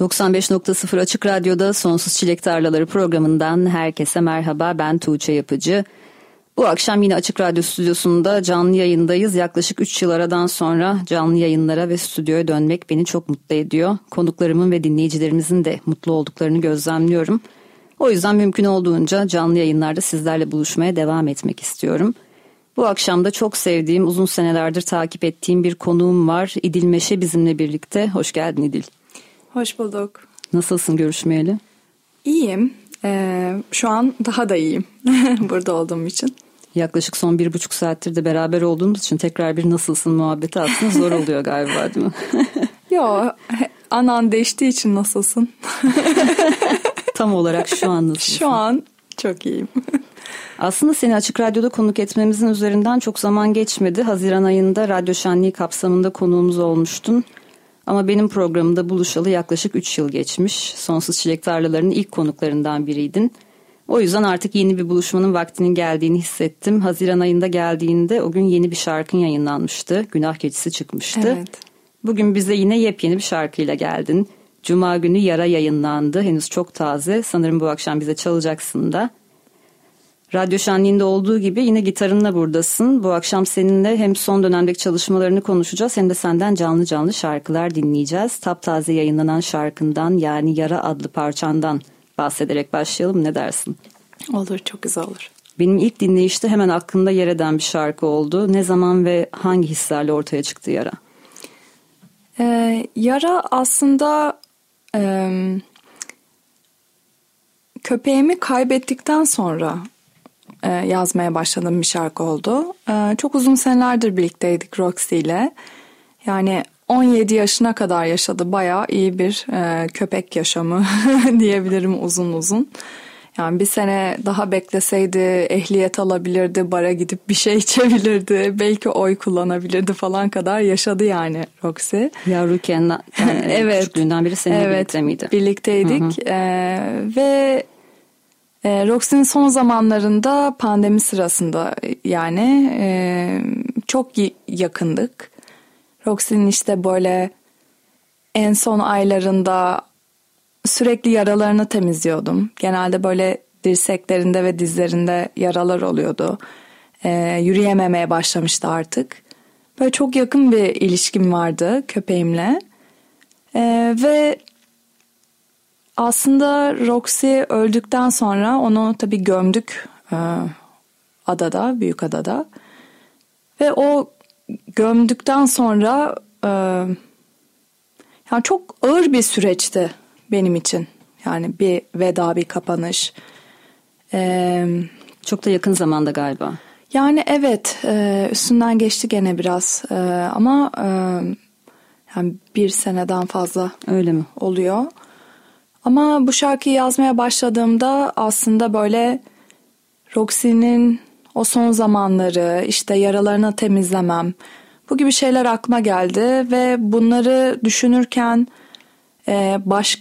...95.0 Açık Radyo'da Sonsuz Çilek Tarlaları programından herkese merhaba, ben Tuğçe Yapıcı. Bu akşam yine Açık Radyo stüdyosunda canlı yayındayız. Yaklaşık 3 yıl aradan sonra canlı yayınlara ve stüdyoya dönmek beni çok mutlu ediyor. Konuklarımın ve dinleyicilerimizin de mutlu olduklarını gözlemliyorum. O yüzden mümkün olduğunca canlı yayınlarda sizlerle buluşmaya devam etmek istiyorum. Bu akşam da çok sevdiğim, uzun senelerdir takip ettiğim bir konuğum var. İdil Meşe bizimle birlikte. Hoş geldin İdil. Hoş bulduk. Nasılsın görüşmeyeli? İyiyim. Şu an daha da iyiyim burada olduğum için. Yaklaşık son 1,5 saattir de beraber olduğumuz için tekrar bir nasılsın muhabbeti aslında zor oluyor galiba, değil mi? Yok, anan değiştiği için nasılsın? Tam olarak şu an nasılsın? Şu an çok iyiyim. Aslında seni Açık Radyo'da konuk etmemizin üzerinden çok zaman geçmedi. Haziran ayında radyo şenliği kapsamında konuğumuz olmuştun. Ama benim programımda buluşalı yaklaşık 3 yıl geçmiş. Sonsuz Çilek Tarlaları'nın ilk konuklarından biriydin. O yüzden artık yeni bir buluşmanın vaktinin geldiğini hissettim. Haziran ayında geldiğinde o gün yeni bir şarkın yayınlanmıştı. Günah Keçisi çıkmıştı. Evet. Bugün bize yine yepyeni bir şarkıyla geldin. Cuma günü Yara yayınlandı. Henüz çok taze. Sanırım bu akşam bize çalacaksın da. Radyo şenliğinde olduğu gibi yine gitarınla buradasın. Bu akşam seninle hem son dönemdeki çalışmalarını konuşacağız hem de senden canlı canlı şarkılar dinleyeceğiz. Taptaze yayınlanan şarkından, yani Yara adlı parçandan bahsederek başlayalım. Ne dersin? Olur, çok güzel olur. Benim ilk dinleyişte hemen aklımda yer eden bir şarkı oldu. Ne zaman ve hangi hislerle ortaya çıktı Yara? Yara aslında... köpeğimi kaybettikten sonra... yazmaya başladığım bir şarkı oldu. Çok uzun senelerdir birlikteydik Roxy ile. Yani 17 yaşına kadar yaşadı. Bayağı iyi bir köpek yaşamı diyebilirim, uzun uzun. Yani bir sene daha bekleseydi ehliyet alabilirdi, bara gidip bir şey içebilirdi, belki oy kullanabilirdi falan kadar yaşadı yani Roxy. Yavruyken yani evet, küçüklüğünden beri seninle evet, birlikte miydi? Birlikteydik. Ve Roxy'nin son zamanlarında pandemi sırasında yani çok yakındık. Roxy'nin işte böyle en son aylarında sürekli yaralarını temizliyordum. Genelde böyle dirseklerinde ve dizlerinde yaralar oluyordu. Yürüyememeye başlamıştı artık. Böyle çok yakın bir ilişkim vardı köpeğimle. Ve... aslında Roxy öldükten sonra onu tabii gömdük adada, büyük adada. Ve o gömdükten sonra yani çok ağır bir süreçti benim için. Yani bir veda, bir kapanış. Çok da yakın zamanda galiba. Yani evet, üstünden geçti gene biraz ama yani bir seneden fazla öyle mi oluyor? Ama bu şarkıyı yazmaya başladığımda aslında böyle Roxy'nin o son zamanları, işte yaralarını temizlemem, bu gibi şeyler aklıma geldi ve bunları düşünürken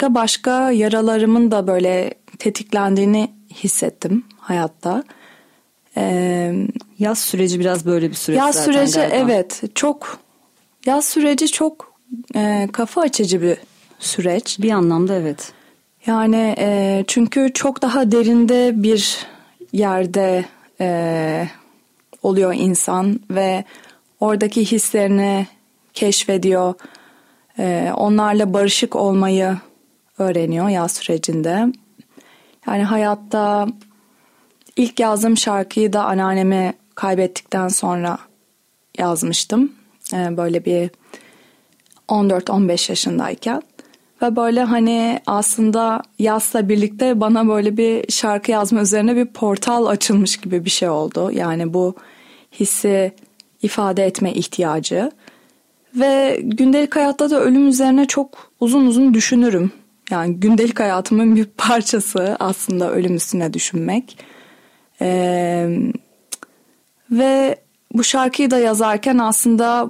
başka yaralarımın da böyle tetiklendiğini hissettim hayatta. Yaz süreci biraz böyle bir süreç zaten. Yaz süreci galiba. Evet, çok yaz süreci çok kafa açıcı bir süreç. Bir anlamda evet. Yani çünkü çok daha derinde bir yerde oluyor insan ve oradaki hislerini keşfediyor. Onlarla barışık olmayı öğreniyor yaz sürecinde. Yani hayatta ilk yazdığım şarkıyı da anneannemi kaybettikten sonra yazmıştım. Böyle bir 14-15 yaşındayken. Ve böyle hani aslında yazla birlikte bana böyle bir şarkı yazma üzerine bir portal açılmış gibi bir şey oldu. Yani bu hissi ifade etme ihtiyacı. Ve gündelik hayatta da ölüm üzerine çok uzun uzun düşünürüm. Yani gündelik hayatımın bir parçası aslında ölüm üstüne düşünmek. Ve bu şarkıyı da yazarken aslında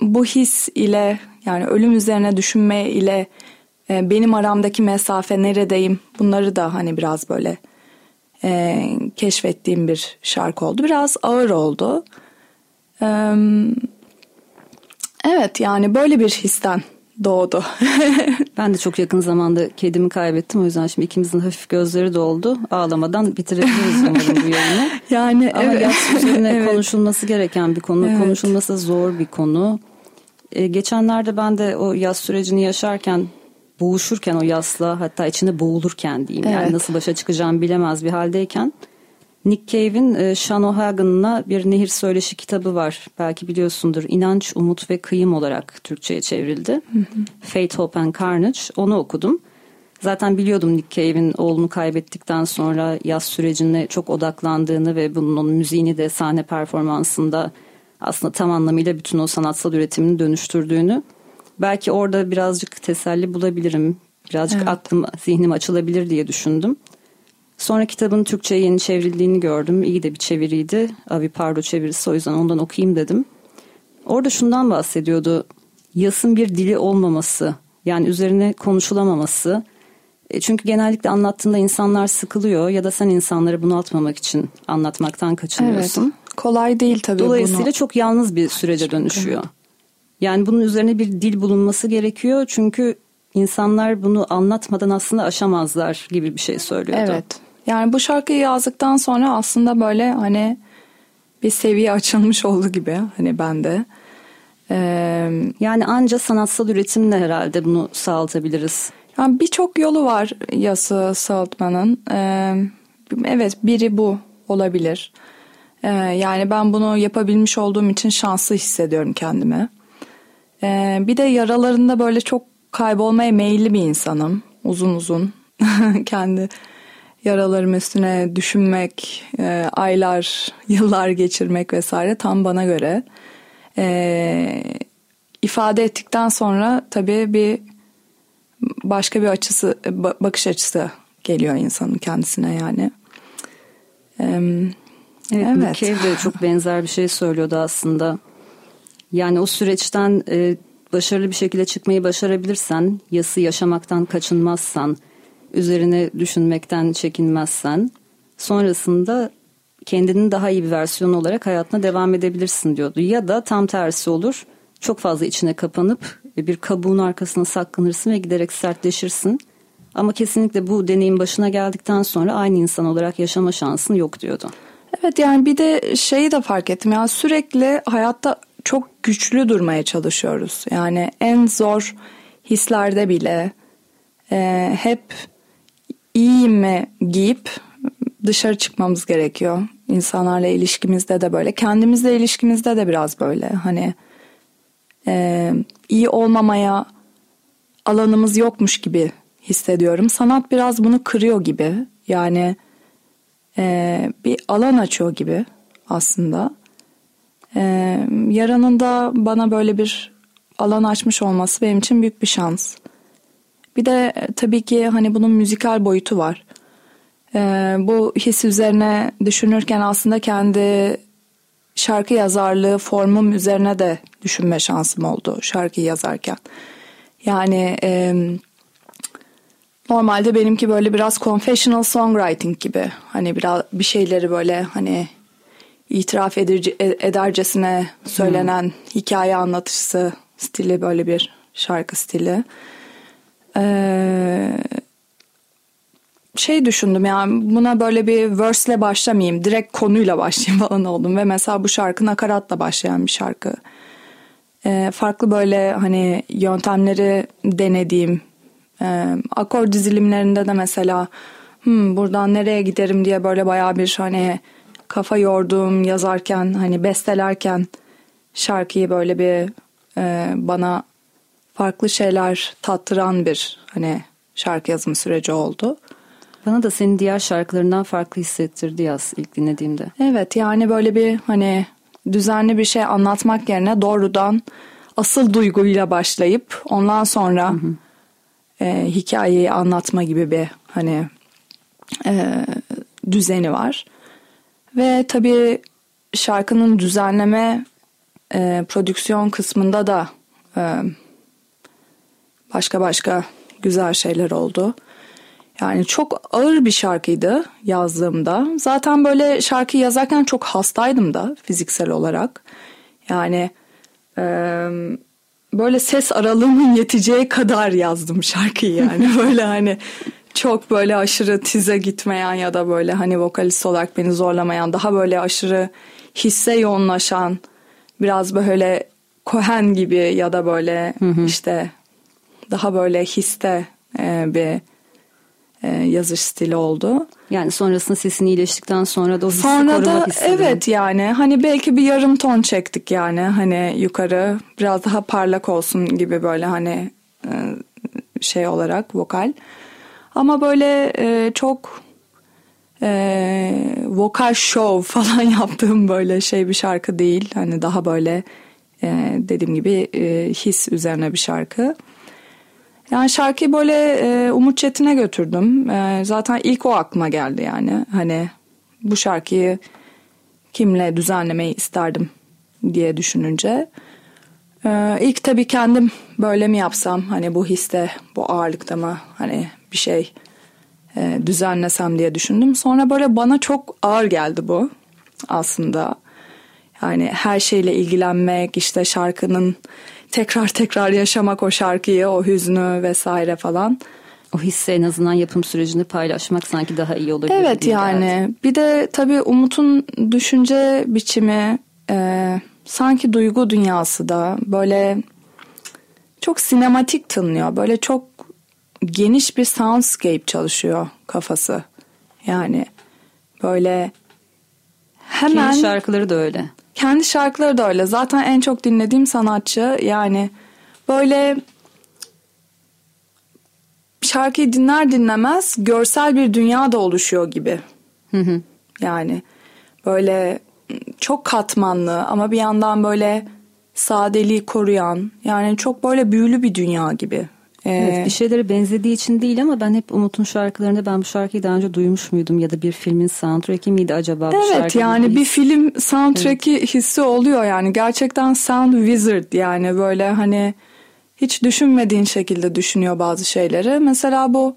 bu his ile, yani ölüm üzerine düşünme ile benim aramdaki mesafe, neredeyim, bunları da hani biraz böyle keşfettiğim bir şarkı oldu. Biraz ağır oldu. Evet, yani böyle bir histen doğdu. Ben de çok yakın zamanda kedimi kaybettim. O yüzden şimdi ikimizin hafif gözleri doldu. Ağlamadan bitirebiliriz umarım bu yayını. Yani ama evet. Gerçekten evet. Konuşulması gereken bir konu. Evet. Konuşulması zor bir konu. Geçenlerde ben de o yaz sürecini yaşarken, boğuşurken o yasla, hatta içinde boğulurken diyeyim. Evet. Yani nasıl başa çıkacağımı bilemez bir haldeyken, Nick Cave'in Sean O'Hagan'la bir nehir söyleşi kitabı var. Belki biliyorsundur. İnanç, Umut ve Kıyım olarak Türkçe'ye çevrildi. Hı hı. Faith, Hope and Carnage. Onu okudum. Zaten biliyordum Nick Cave'in oğlunu kaybettikten sonra yaz sürecine çok odaklandığını ve bunun onun müziğini de sahne performansında aslında tam anlamıyla bütün o sanatsal üretimini dönüştürdüğünü. Belki orada birazcık teselli bulabilirim. Birazcık evet. Aklım, zihnim açılabilir diye düşündüm. Sonra kitabın Türkçe'ye yeni çevrildiğini gördüm. İyi de bir çeviriydi. Avi Pardo çevirisi, o yüzden ondan okuyayım dedim. Orada şundan bahsediyordu. Yasın bir dili olmaması, yani üzerine konuşulamaması. Çünkü genellikle anlattığında insanlar sıkılıyor ya da sen insanları bunaltmamak için anlatmaktan kaçınıyorsun. Evet, kolay değil tabii. Dolayısıyla bunu... çok yalnız bir sürece dönüşüyor. Yani bunun üzerine bir dil bulunması gerekiyor çünkü insanlar bunu anlatmadan aslında aşamazlar gibi bir şey söylüyordu. Evet. Yani bu şarkıyı yazdıktan sonra aslında böyle hani bir seviye açılmış oldu gibi hani bende. Yani anca sanatsal üretimle herhalde bunu sağlatabiliriz. Yani birçok yolu var yası sağlatmanın. Evet, biri bu olabilir. Yani ben bunu yapabilmiş olduğum için şanslı hissediyorum kendimi. Bir de yaralarında böyle çok kaybolmaya meyilli bir insanım. Uzun uzun kendi yaralarım üstüne düşünmek, aylar, yıllar geçirmek vesaire tam bana göre. İfade ettikten sonra tabii bir başka bir açısı, bakış açısı geliyor insanın kendisine yani. Evet. Nick Cave de çok benzer bir şey söylüyordu aslında. Yani o süreçten başarılı bir şekilde çıkmayı başarabilirsen, yası yaşamaktan kaçınmazsan, üzerine düşünmekten çekinmezsen, sonrasında kendinin daha iyi bir versiyonu olarak hayatına devam edebilirsin diyordu. Ya da tam tersi olur, çok fazla içine kapanıp bir kabuğun arkasına saklanırsın ve giderek sertleşirsin. Ama kesinlikle bu deneyim başına geldikten sonra aynı insan olarak yaşama şansın yok diyordu. Evet, yani bir de şeyi de fark ettim, yani sürekli hayatta çok güçlü durmaya çalışıyoruz. Yani en zor hislerde bile hep iyi mi giyip dışarı çıkmamız gerekiyor. İnsanlarla ilişkimizde de böyle, kendimizle ilişkimizde de biraz böyle. Hani iyi olmamaya alanımız yokmuş gibi hissediyorum. Sanat biraz bunu kırıyor gibi. Yani bir alan açıyor gibi aslında. Yaranın da bana böyle bir alan açmış olması benim için büyük bir şans. Bir de tabii ki hani bunun müzikal boyutu var. Bu his üzerine düşünürken aslında kendi şarkı yazarlığı formum üzerine de düşünme şansım oldu şarkıyı yazarken. Yani normalde benimki böyle biraz confessional songwriting gibi. Hani biraz bir şeyleri böyle hani itiraf edercesine söylenen hikaye anlatışı stili, böyle bir şarkı stili. Şey düşündüm, yani buna böyle bir verse'le başlamayayım, direkt konuyla başlayayım falan oldum. Ve mesela bu şarkı nakaratla başlayan bir şarkı. Farklı böyle hani yöntemleri denediğim, akor dizilimlerinde de mesela buradan nereye giderim diye böyle bayağı bir hani kafa yorduğum, yazarken hani bestelerken şarkıyı böyle bir bana farklı şeyler tattıran bir hani şarkı yazımı süreci oldu. Bana da senin diğer şarkılarından farklı hissettirdi yaz ilk dinlediğimde. Evet, yani böyle bir hani düzenli bir şey anlatmak yerine doğrudan asıl duyguyla başlayıp ondan sonra hikayeyi anlatma gibi bir hani düzeni var. Ve tabii şarkının düzenleme prodüksiyon kısmında da başka güzel şeyler oldu. Yani çok ağır bir şarkıydı yazdığımda. Zaten böyle şarkı yazarken çok hastaydım da fiziksel olarak. Yani böyle ses aralığımın yeteceği kadar yazdım şarkıyı yani. Böyle hani çok böyle aşırı tize gitmeyen ya da böyle hani vokalist olarak beni zorlamayan, daha böyle aşırı hisse yoğunlaşan, biraz böyle Cohen gibi ya da böyle işte daha böyle histe bir yazış stili oldu. Yani sonrasında sesin iyileştikten sonra da o hissi korumak istedim. Evet, yani hani belki bir yarım ton çektik yani hani yukarı biraz daha parlak olsun gibi böyle hani şey olarak vokal. Ama böyle çok vokal şov falan yaptığım böyle şey bir şarkı değil. Hani daha böyle dediğim gibi his üzerine bir şarkı. Yani şarkıyı böyle Umut Çetin'e götürdüm. Zaten ilk o aklıma geldi yani. Hani bu şarkıyı kimle düzenlemeyi isterdim diye düşününce. İlk tabii kendim böyle mi yapsam, hani bu histe, bu ağırlıkta mı hani bir şey düzenlesem diye düşündüm. Sonra böyle bana çok ağır geldi bu aslında. Yani her şeyle ilgilenmek, işte şarkının tekrar yaşamak o şarkıyı, o hüznü vesaire falan. O hisse en azından yapım sürecini paylaşmak sanki daha iyi olabilir. Evet yani derdi. Bir de tabii Umut'un düşünce biçimi sanki duygu dünyası da böyle çok sinematik tınlıyor. Böyle çok geniş bir soundscape çalışıyor kafası. Yani böyle hemen... Kendi şarkıları da öyle. Kendi şarkıları da öyle. Zaten en çok dinlediğim sanatçı. Yani böyle şarkıyı dinler dinlemez görsel bir dünya da oluşuyor gibi. Yani böyle çok katmanlı ama bir yandan böyle sadeliği koruyan, yani çok böyle büyülü bir dünya gibi. Evet, bir şeylere benzediği için değil ama ben hep Umut'un şarkılarında ben bu şarkıyı daha önce duymuş muydum ya da bir filmin soundtrack'i miydi acaba? Evet, yani bir film soundtrack'i hissi oluyor yani, gerçekten sound wizard yani, böyle hani hiç düşünmediğin şekilde düşünüyor bazı şeyleri. Mesela bu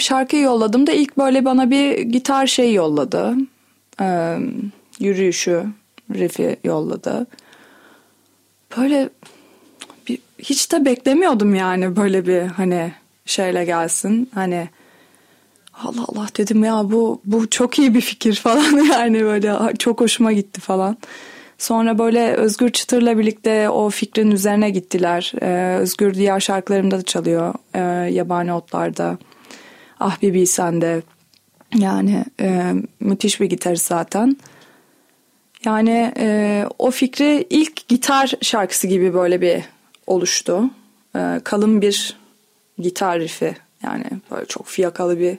şarkıyı yolladığımda ilk böyle bana bir gitar şeyi yolladı, yürüyüşü, riff'i yolladı böyle. Hiç de beklemiyordum yani böyle bir hani şeyle gelsin. Hani Allah Allah dedim ya, bu çok iyi bir fikir falan yani, böyle çok hoşuma gitti falan. Sonra böyle Özgür Çıtır'la birlikte o fikrin üzerine gittiler. Özgür diğer şarkılarımda da çalıyor. Yabani Otlar'da, Ah Bibi Sen'de. Yani müthiş bir gitarist zaten. Yani o fikri ilk gitar şarkısı gibi böyle bir oluştu. Kalın bir gitar rifi, yani böyle çok fiyakalı bir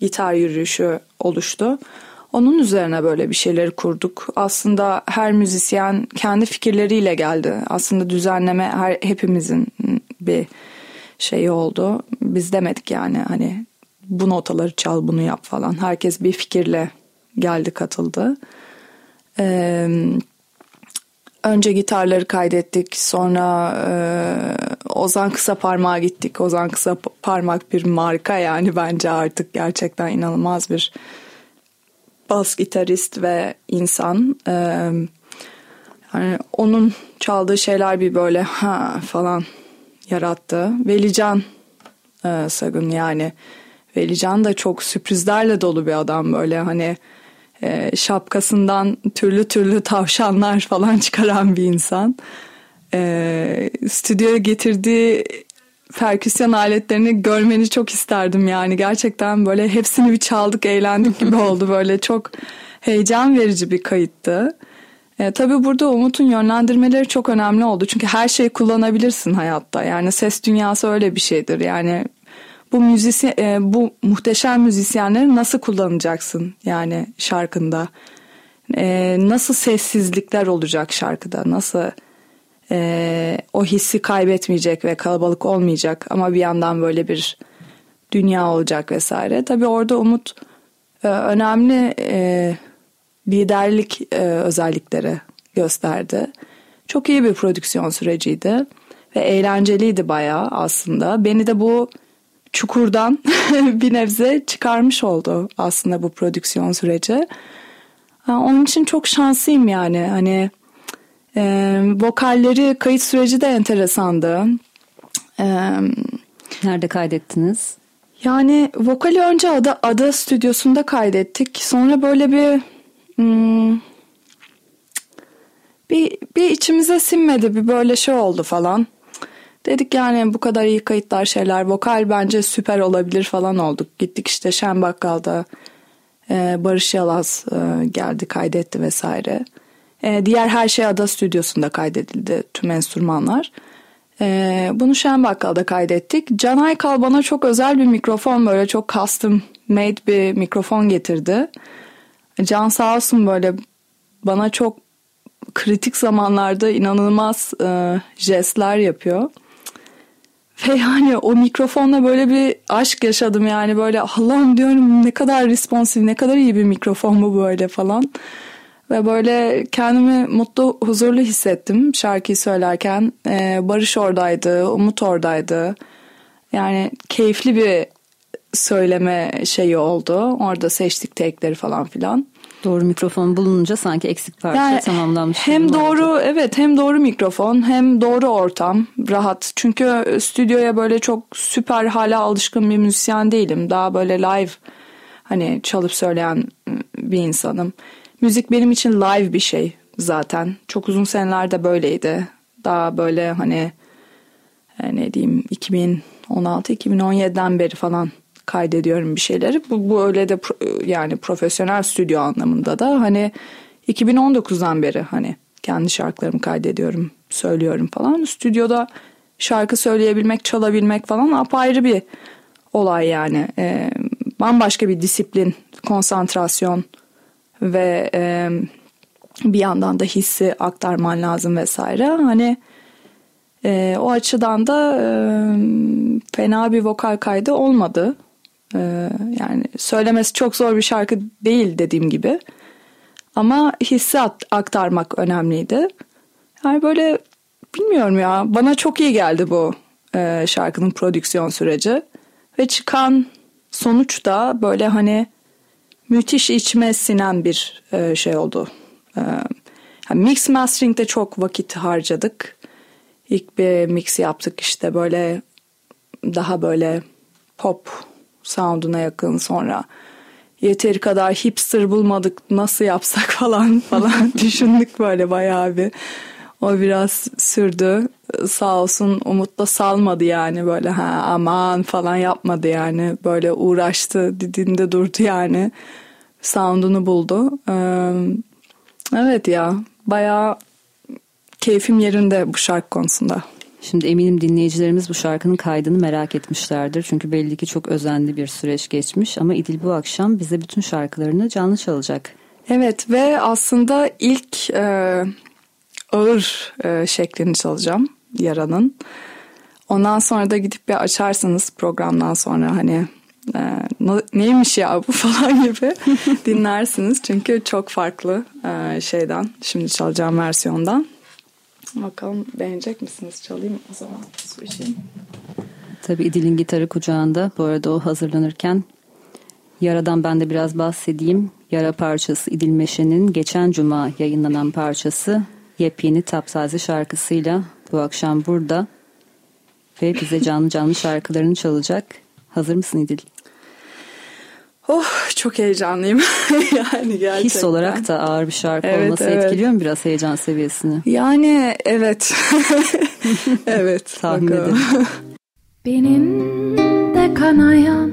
gitar yürüyüşü oluştu. Onun üzerine böyle bir şeyleri kurduk. Aslında her müzisyen kendi fikirleriyle geldi. Aslında düzenleme hepimizin bir şeyi oldu. Biz demedik yani hani bu notaları çal, bunu yap falan. Herkes bir fikirle geldi, katıldı. Önce gitarları kaydettik, sonra Ozan Kısaparmak'a gittik. Ozan Kısaparmak bir marka yani, bence artık gerçekten inanılmaz bir bas gitarist ve insan. Yani onun çaldığı şeyler bir böyle ha falan yarattı. Velican Sagın, yani Velican da çok sürprizlerle dolu bir adam, böyle hani şapkasından türlü tavşanlar falan çıkaran bir insan. Stüdyoya getirdiği perküsyon aletlerini görmeni çok isterdim yani. Gerçekten böyle hepsini bir çaldık, eğlendik gibi oldu. Böyle çok heyecan verici bir kayıttı. Tabii burada Umut'un yönlendirmeleri çok önemli oldu. Çünkü her şeyi kullanabilirsin hayatta. Yani ses dünyası öyle bir şeydir. Yani bu muhteşem müzisyenleri nasıl kullanacaksın yani şarkında? Nasıl sessizlikler olacak şarkıda? Nasıl o hissi kaybetmeyecek ve kalabalık olmayacak ama bir yandan böyle bir dünya olacak vesaire. Tabii orada Umut önemli liderlik özellikleri gösterdi. Çok iyi bir prodüksiyon süreciydi ve eğlenceliydi bayağı aslında. Beni de bu çukurdan bir nebze çıkarmış oldu aslında bu prodüksiyon süreci. Onun için çok şanslıyım yani. Hani vokalleri kayıt süreci de enteresandı. Nerede kaydettiniz? Yani vokali önce Ada Stüdyosu'nda kaydettik. Sonra böyle bir içimize sinmedi, bir böyle şey oldu falan. Dedik yani bu kadar iyi kayıtlar şeyler, vokal bence süper olabilir falan olduk. Gittik işte Şen Bakkal'da Barış Yalaz geldi kaydetti vesaire. Diğer her şey Ada Stüdyosu'nda kaydedildi tüm enstrümanlar. Bunu Şen Bakkal'da kaydettik. Can Aykal bana çok özel bir mikrofon, böyle çok custom made bir mikrofon getirdi. Can sağ olsun böyle bana çok kritik zamanlarda inanılmaz jestler yapıyor. Ve yani o mikrofonla böyle bir aşk yaşadım yani, böyle Allah'ım diyorum ne kadar responsif, ne kadar iyi bir mikrofon bu böyle falan. Ve böyle kendimi mutlu, huzurlu hissettim şarkıyı söylerken. Barış oradaydı, Umut oradaydı. Yani keyifli bir söyleme şeyi oldu. Orada seçtik take'leri falan filan. Doğru mikrofon bulununca sanki eksik parça yani tamamlanmış. Hem doğru oldu. Evet, hem doğru mikrofon hem doğru ortam, rahat. Çünkü stüdyoya böyle çok süper hala alışkın bir müzisyen değilim. Daha böyle live hani çalıp söyleyen bir insanım. Müzik benim için live bir şey zaten. Çok uzun senelerde böyleydi. Daha böyle hani ne diyeyim 2016-2017'den beri falan kaydediyorum bir şeyleri. Bu öyle de yani profesyonel stüdyo anlamında da hani 2019'dan beri hani kendi şarkılarımı kaydediyorum, söylüyorum falan. Stüdyoda şarkı söyleyebilmek, çalabilmek falan apayrı bir olay yani. Bambaşka bir disiplin, konsantrasyon ve bir yandan da hissi aktarman lazım vesaire. Hani o açıdan da fena bir vokal kaydı olmadı. Yani söylemesi çok zor bir şarkı değil dediğim gibi. Ama hissi aktarmak önemliydi. Yani böyle bilmiyorum ya, bana çok iyi geldi bu şarkının prodüksiyon süreci. Ve çıkan sonuç da böyle hani müthiş içime sinen bir şey oldu. Yani mix mastering'de çok vakit harcadık. İlk bir mix yaptık işte böyle daha böyle pop sound'una yakın, sonra yeteri kadar hipster bulmadık nasıl yapsak falan düşündük böyle bayağı bir. O biraz sürdü. Sağ olsun Umut da salmadı yani böyle aman falan yapmadı yani. Böyle uğraştı, didinde durdu yani. Sound'unu buldu. Evet ya, bayağı keyfim yerinde bu şarkı konusunda. Şimdi eminim dinleyicilerimiz bu şarkının kaydını merak etmişlerdir. Çünkü belli ki çok özenli bir süreç geçmiş. Ama İdil bu akşam bize bütün şarkılarını canlı çalacak. Evet ve aslında ilk ağır şeklini çalacağım Yara'nın. Ondan sonra da gidip bir açarsanız programdan sonra hani neymiş ya bu falan gibi dinlersiniz. Çünkü çok farklı şeyden, şimdi çalacağım versiyondan. Bakalım beğenecek misiniz? Çalayım o zaman, su içeyim. Tabii İdil'in gitarı kucağında. Bu arada o hazırlanırken Yara'dan ben de biraz bahsedeyim. Yara parçası İdil Meşe'nin geçen cuma yayınlanan parçası. Yepyeni taptaze şarkısıyla bu akşam burada ve bize canlı şarkılarını çalacak. Hazır mısın İdil? Oh, çok heyecanlıyım yani gerçekten. His olarak da ağır bir şarkı olması etkiliyor mu biraz heyecan seviyesini? Yani evet. Evet. Tahmin ederim. Benim de kanayan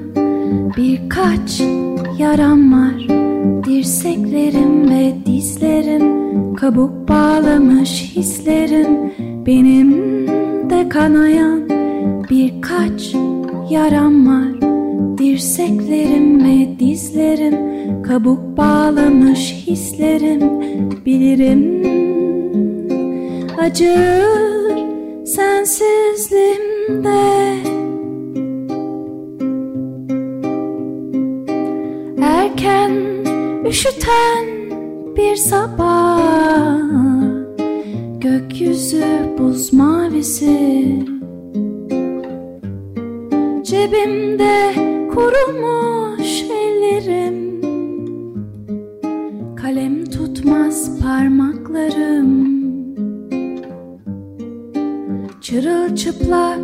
birkaç yaram var. Dirseklerim ve dizlerim kabuk bağlamış hislerim, benim de kanayan birkaç yaram var. Dirseklerim ve dizlerim kabuk bağlamış hislerim, bilirim acır sensizliğimde. Erken üşüten bir sabah, gökyüzü buz mavisi, cebimde kurumuş ellerim, kalem tutmaz parmaklarım, çırılçıplak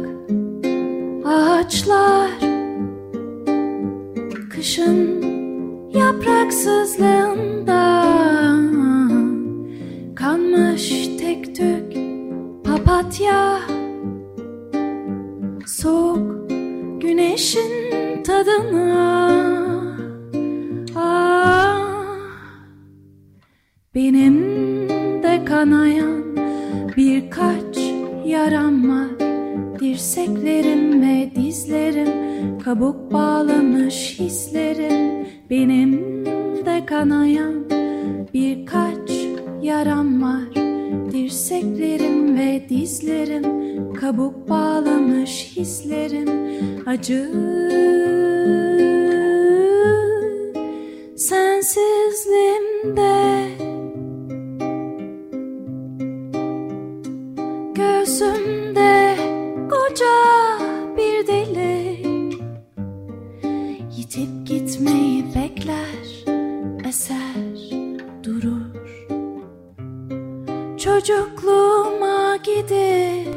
ağaçlar, kışın yapraksızlığında kanmış tek tük papatya, soğuk güneşin tadına. Ah, benim de kanayan birkaç yaram var. Dirseklerim ve dizlerim kabuk bağlamış hislerim, benim de kanayan birkaç yaram var. Dirseklerim ve dizlerim kabuk bağlamış hislerim, acı sensizliğimde. Gözümde koca bir delik, yitip gitmeyi bekler, eser durur. Çocukluğuma gidip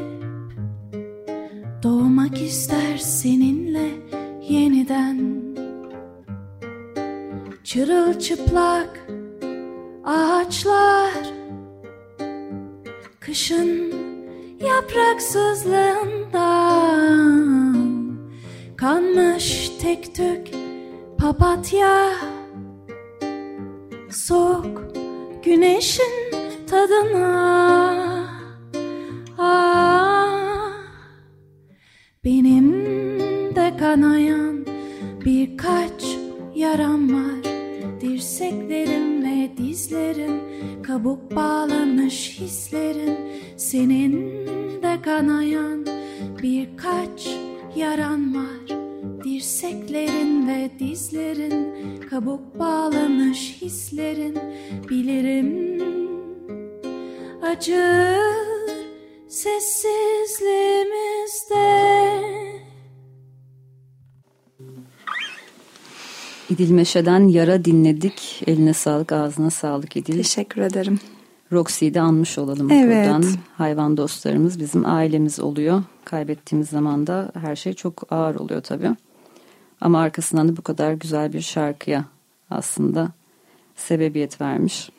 doğmak ister seninle yeniden. Çırılçıplak ağaçlar, kışın yapraksızlığından kanmış tek tük papatya, soğuk güneşin tadına. Ah, benim de kanayan birkaç yaram var. Dirseklerim ve dizlerim kabuk bağlamış hislerim, senin de kanayan birkaç yaran var. Dirseklerin ve dizlerin kabuk bağlamış hislerin, bilirim acır sessizliğimizde. İdil Meşe'den Yara dinledik. Eline sağlık, ağzına sağlık İdil. Teşekkür ederim. Roxy'yi de anmış olalım, evet, buradan. Hayvan dostlarımız bizim ailemiz oluyor. Kaybettiğimiz zaman da her şey çok ağır oluyor tabii. Ama arkasından da bu kadar güzel bir şarkıya aslında sebebiyet vermiş.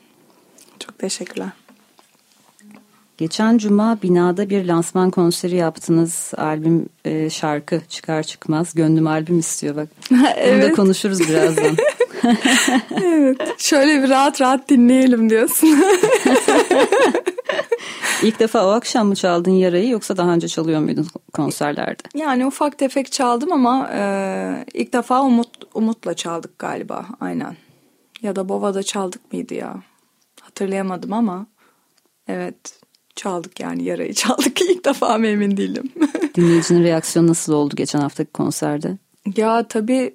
Çok teşekkürler. Geçen cuma binada bir lansman konseri yaptınız. Albüm, şarkı çıkar çıkmaz gönlüm albüm istiyor bak. Evet. Bunu da konuşuruz birazdan. Evet. Şöyle bir rahat rahat dinleyelim diyorsun. İlk defa o akşam mı çaldın Yara'yı, yoksa daha önce çalıyor muydun konserlerde? Yani ufak tefek çaldım ama ilk defa Umut'la çaldık galiba, aynen. Ya da Bova'da çaldık mıydı ya? Hatırlayamadım ama evet. Çaldık yani, Yara'yı çaldık. İlk defa emin değilim. Dinleyicinin reaksiyonu nasıl oldu geçen haftaki konserde? Ya tabii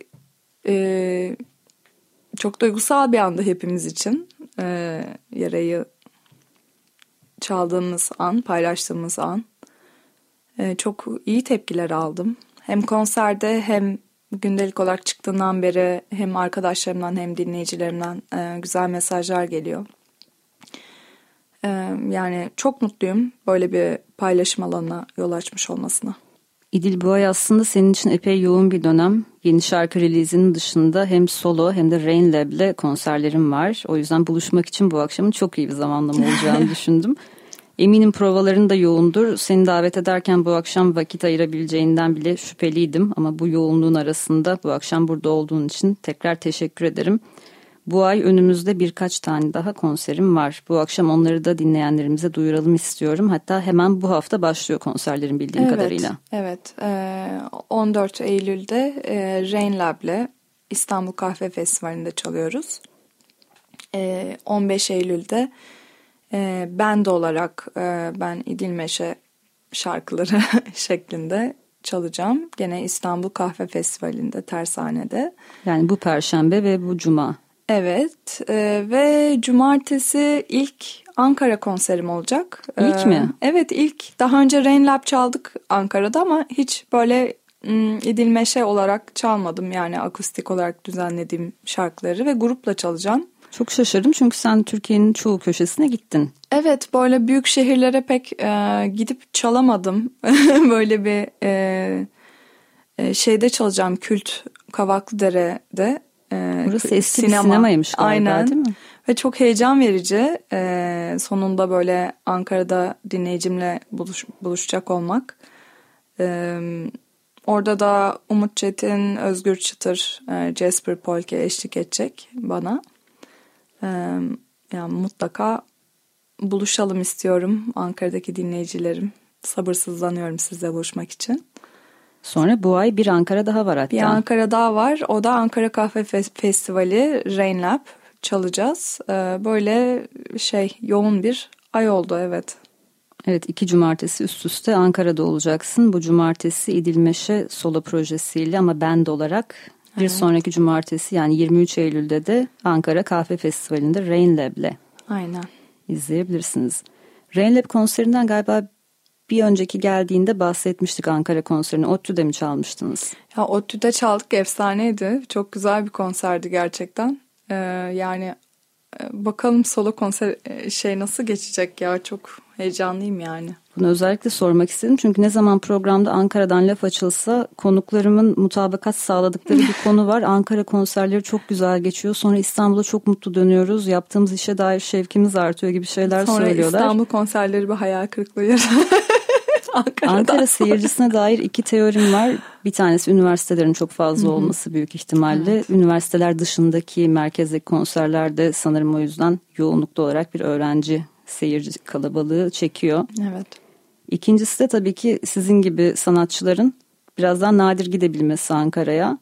çok duygusal bir anda hepimiz için. Yara'yı çaldığımız an, paylaştığımız an. Çok iyi tepkiler aldım. Hem konserde hem gündelik olarak çıktığından beri hem arkadaşlarımdan hem dinleyicilerimden güzel mesajlar geliyor. Yani çok mutluyum böyle bir paylaşım alanına yol açmış olmasına. İdil, bu ay aslında senin için epey yoğun bir dönem. Yeni şarkı release'inin dışında hem solo hem de Rain Lab'le konserlerim var. O yüzden buluşmak için bu akşamın çok iyi bir zamanlama olacağını düşündüm. Eminim provaların da yoğundur. Seni davet ederken bu akşam vakit ayırabileceğinden bile şüpheliydim. Ama bu yoğunluğun arasında bu akşam burada olduğun için tekrar teşekkür ederim. Bu ay önümüzde birkaç tane daha konserim var. Bu akşam onları da dinleyenlerimize duyuralım istiyorum. Hatta hemen bu hafta başlıyor konserlerin bildiğim kadarıyla. Evet, 14 Eylül'de Rain Lab'le İstanbul Kahve Festivali'nde çalıyoruz. 15 Eylül'de band olarak ben İdil Meşe şarkıları şeklinde çalacağım. Gene İstanbul Kahve Festivali'nde, tersanede. Yani bu Perşembe ve bu Cuma. Evet ve cumartesi ilk Ankara konserim olacak. İlk mi? Evet, ilk. Daha önce Rain Lab çaldık Ankara'da ama hiç böyle İdil Meşe olarak çalmadım. Yani akustik olarak düzenlediğim şarkıları ve grupla çalacağım. Çok şaşırdım çünkü sen Türkiye'nin çoğu köşesine gittin. Evet, böyle büyük şehirlere pek gidip çalamadım. Böyle bir şeyde çalacağım, Kült Kavaklıdere'de. Burası eski sinemaymış galiba. Aynen. Değil mi? Ve çok heyecan verici. Sonunda böyle Ankara'da dinleyicimle buluşacak olmak. Orada da Umut Çetin, Özgür Çıtır, Jasper Polke eşlik edecek bana. Yani mutlaka buluşalım istiyorum Ankara'daki dinleyicilerim. Sabırsızlanıyorum sizle buluşmak için. Sonra bu ay bir Ankara daha var hatta. Bir Ankara daha var. O da Ankara Kahve Festivali, Rain Lab çalacağız. Böyle yoğun bir ay oldu, evet. Evet, 2 cumartesi üst üste Ankara'da olacaksın. Bu cumartesi İdil Meşe solo projesiyle ama band olarak. Bir sonraki cumartesi yani 23 Eylül'de de Ankara Kahve Festivali'nde Rain Lab'le. Aynen. İzleyebilirsiniz. Rain Lab konserinden galiba bir önceki geldiğinde bahsetmiştik, Ankara konserini. ODTÜ'de mi çalmıştınız? Ya, ODTÜ'de çaldık, efsaneydi. Çok güzel bir konserdi gerçekten. Yani bakalım solo konser nasıl geçecek ya, çok heyecanlıyım yani. Bunu özellikle sormak istedim çünkü ne zaman programda Ankara'dan laf açılsa konuklarımın mutabakat sağladıkları bir konu var. Ankara konserleri çok güzel geçiyor, sonra İstanbul'a çok mutlu dönüyoruz, yaptığımız işe dair şevkimiz artıyor gibi şeyler sonra söylüyorlar. Sonra İstanbul konserleri bir hayal kırıklığı yaratıyor. Ankara seyircisine dair 2 teorim var. Bir tanesi üniversitelerin çok fazla olması büyük ihtimalle. Evet. Üniversiteler dışındaki merkezdeki konserlerde sanırım o yüzden yoğunlukta olarak bir öğrenci seyirci kalabalığı çekiyor. Evet. İkincisi de tabii ki sizin gibi sanatçıların biraz daha nadir gidebilmesi Ankara'ya.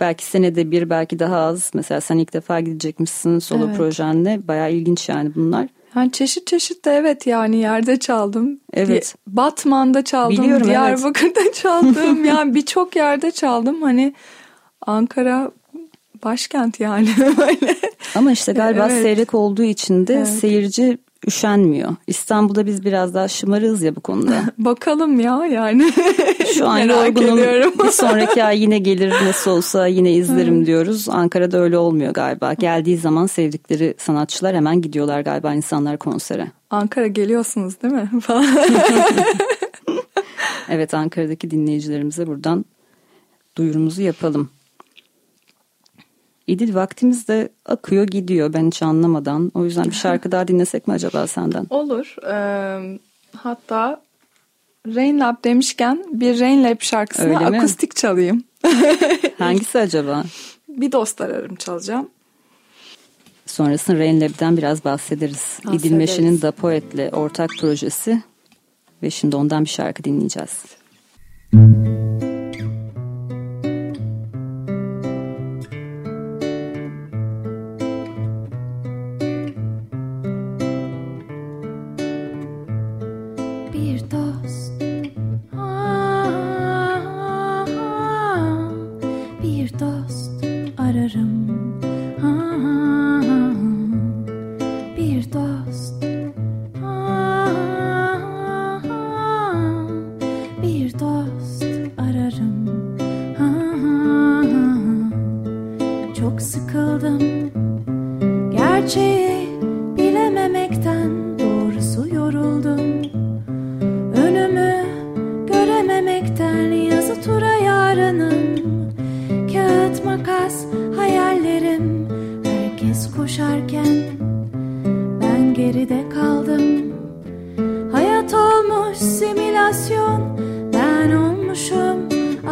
Belki senede bir, belki daha az. Mesela sen ilk defa gidecekmişsin solo projenle. Bayağı ilginç yani bunlar. Yani çeşit çeşit de yani yerde çaldım. Evet. Batman'da çaldım. Biliyorum, Diyarbakır'da çaldım. Yani birçok yerde çaldım. Hani Ankara başkent yani böyle. Ama işte galiba seyrek olduğu için de seyirci üşenmiyor. İstanbul'da biz biraz daha şımarız ya bu konuda. Bakalım yani. Şu an yorgunum. Bir sonraki ay yine gelir, nasıl olsa yine izlerim diyoruz. Ankara'da öyle olmuyor galiba. Geldiği zaman sevdikleri sanatçılar hemen gidiyorlar galiba insanlar konsere. Ankara geliyorsunuz değil mi? Evet, Ankara'daki dinleyicilerimize buradan duyurumuzu yapalım. İdil, vaktimiz de akıyor gidiyor ben hiç anlamadan. O yüzden bir şarkı daha dinlesek mi acaba senden? Olur. Hatta Rain Lab demişken bir Rain Lab şarkısını akustik çalayım. Hangisi acaba? Bir dost ararım çalacağım. Sonrasında Rain Lab'den biraz bahsederiz. İdil Meşe'nin Da Poet'le ortak projesi ve şimdi ondan bir şarkı dinleyeceğiz.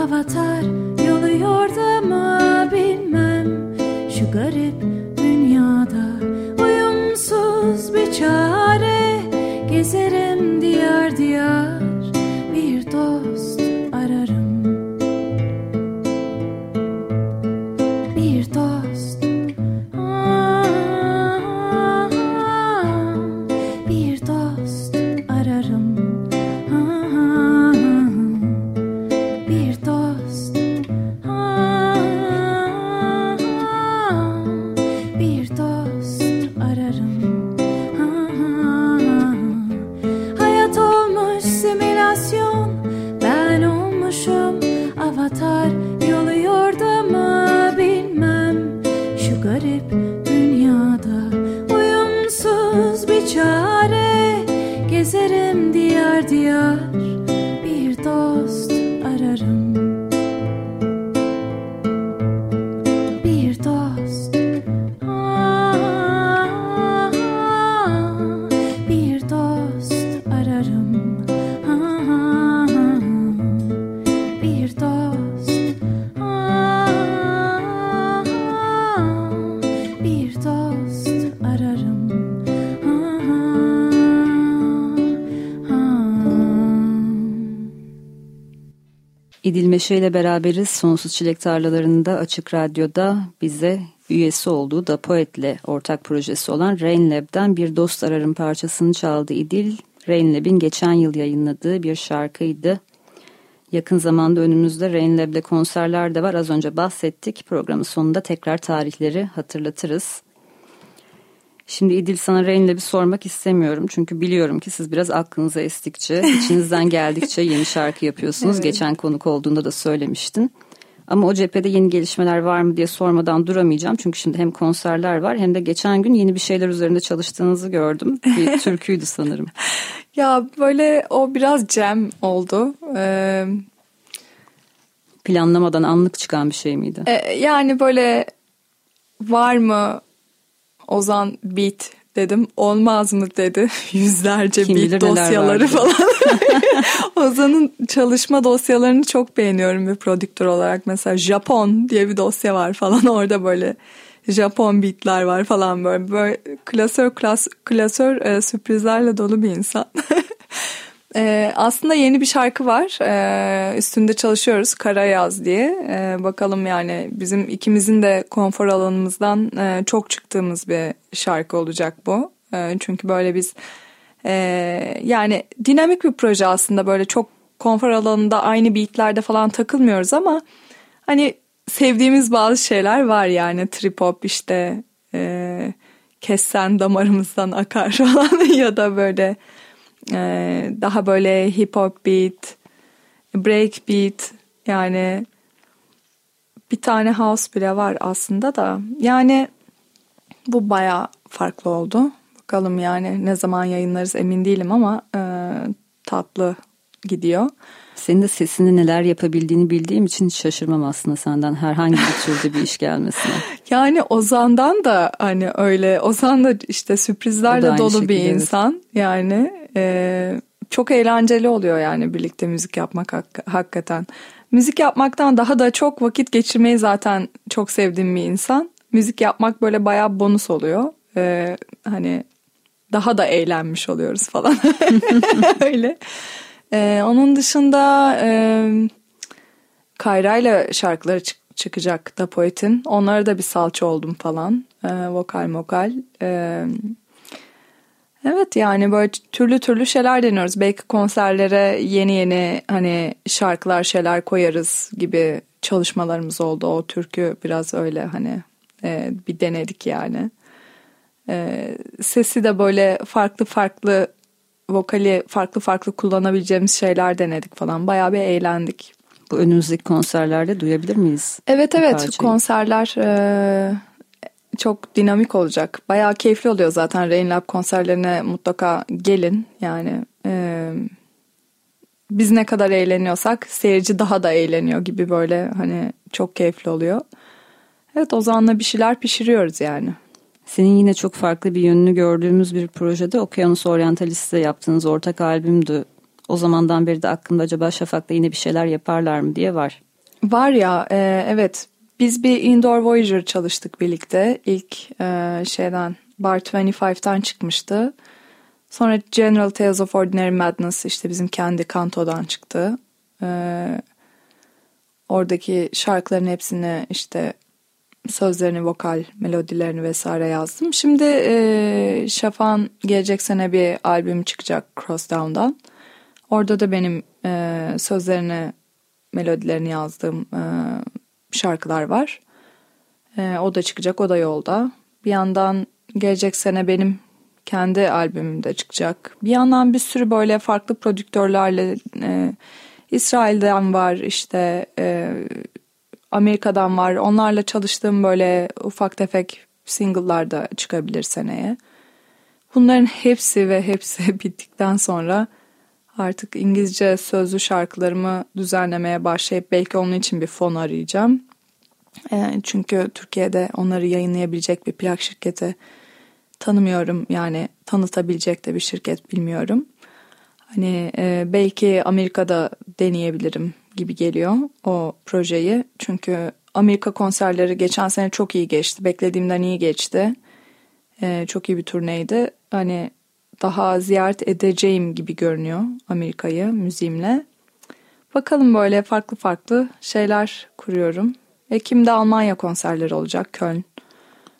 Avatar yolu yordu mu bilmem şu garip dünya. İdil Meşe ile beraberiz. Sonsuz Çilek Tarlaları'nda Açık Radyo'da bize üyesi olduğu da Poet'le ortak projesi olan Rain Lab'den bir Dost Arar'ın parçasını çaldı İdil. Rain Lab'in geçen yıl yayınladığı bir şarkıydı. Yakın zamanda önümüzde Rain Lab'de konserler de var. Az önce bahsettik. Programın sonunda tekrar tarihleri hatırlatırız. Şimdi İdil, sana Rain Lab'i sormak istemiyorum. Çünkü biliyorum ki siz biraz aklınıza estikçe, içinizden geldikçe yeni şarkı yapıyorsunuz. Evet. Geçen konuk olduğunda da söylemiştin. Ama o cephede yeni gelişmeler var mı diye sormadan duramayacağım. Çünkü şimdi hem konserler var hem de geçen gün yeni bir şeyler üzerinde çalıştığınızı gördüm. Bir türküydü sanırım. Ya böyle o biraz jam oldu. Planlamadan anlık çıkan bir şey miydi? Yani böyle var mı Ozan beat dedim. Olmaz mı dedi. Yüzlerce beat dosyaları falan. Ozan'ın çalışma dosyalarını çok beğeniyorum bir prodüktör olarak. Mesela Japon diye bir dosya var falan. Orada böyle Japon beatler var falan böyle. Böyle klasör sürprizlerle dolu bir insan. Aslında yeni bir şarkı var. Üstünde çalışıyoruz. Kara Yaz diye. Bakalım yani bizim ikimizin de konfor alanımızdan çok çıktığımız bir şarkı olacak bu. Çünkü böyle biz yani dinamik bir proje aslında, böyle çok konfor alanında aynı beatlerde falan takılmıyoruz ama hani sevdiğimiz bazı şeyler var yani trip hop işte kessen damarımızdan akar falan ya da böyle daha böyle hip hop beat, break beat, yani bir tane house bile var aslında da yani bu bayağı farklı oldu. Bakalım yani ne zaman yayınlarız emin değilim ama tatlı gidiyor. Senin de sesini neler yapabildiğini bildiğim için hiç şaşırmam aslında senden herhangi bir türde bir iş gelmesine. Yani Ozan'dan da hani öyle, Ozan da işte sürprizlerle dolu şekilde, bir insan. Evet. Yani çok eğlenceli oluyor yani birlikte müzik yapmak hakikaten. Müzik yapmaktan daha da çok vakit geçirmeyi zaten çok sevdiğim bir insan. Müzik yapmak böyle bayağı bonus oluyor. Hani daha da eğlenmiş oluyoruz falan öyle. Onun dışında Kayra'yla şarkıları çıkacak da Poet'in. Onlara da bir salça oldum falan. Vokal. Evet yani böyle türlü türlü şeyler deniyoruz. Belki konserlere yeni hani şarkılar şeyler koyarız gibi çalışmalarımız oldu. O türkü biraz öyle hani bir denedik yani. Sesi de böyle farklı vokali farklı kullanabileceğimiz şeyler denedik falan. Bayağı bir eğlendik. Bu önümüzdeki konserlerde duyabilir miyiz? Evet, konserler çok dinamik olacak. Bayağı keyifli oluyor zaten. Rain Lab konserlerine mutlaka gelin. Yani biz ne kadar eğleniyorsak seyirci daha da eğleniyor gibi, böyle hani çok keyifli oluyor. Evet, Ozan'la bir şeyler pişiriyoruz yani. Senin yine çok farklı bir yönünü gördüğümüz bir projede Okyanus Orientalist'le yaptığınız ortak albümdü. O zamandan beri de aklımda acaba Şafak'la yine bir şeyler yaparlar mı diye var. Var ya, evet. Biz bir Indoor Voyager çalıştık birlikte. İlk Bar 25'ten çıkmıştı. Sonra General Tales of Ordinary Madness işte bizim kendi kantodan çıktı. Oradaki şarkıların hepsini işte sözlerini, vokal melodilerini vesaire yazdım. Şimdi Şafak'ın gelecek sene bir albüm çıkacak Crossdown'dan. Orada da benim sözlerini, melodilerini yazdığım şarkılar var. O da çıkacak, o da yolda. Bir yandan gelecek sene benim kendi albümüm de çıkacak. Bir yandan bir sürü böyle farklı prodüktörlerle İsrail'den var işte... Amerika'dan var. Onlarla çalıştığım böyle ufak tefek single'lar da çıkabilir seneye. Bunların hepsi bittikten sonra artık İngilizce sözlü şarkılarımı düzenlemeye başlayıp belki onun için bir fon arayacağım. Çünkü Türkiye'de onları yayınlayabilecek bir plak şirketi tanımıyorum. Yani tanıtabilecek de bir şirket bilmiyorum. Hani belki Amerika'da deneyebilirim gibi geliyor o projeyi. Çünkü Amerika konserleri geçen sene çok iyi geçti. Beklediğimden iyi geçti. Çok iyi bir turneydi. Hani daha ziyaret edeceğim gibi görünüyor Amerika'yı müziğimle. Bakalım, böyle farklı farklı şeyler kuruyorum. Ekim'de Almanya konserleri olacak, Köln.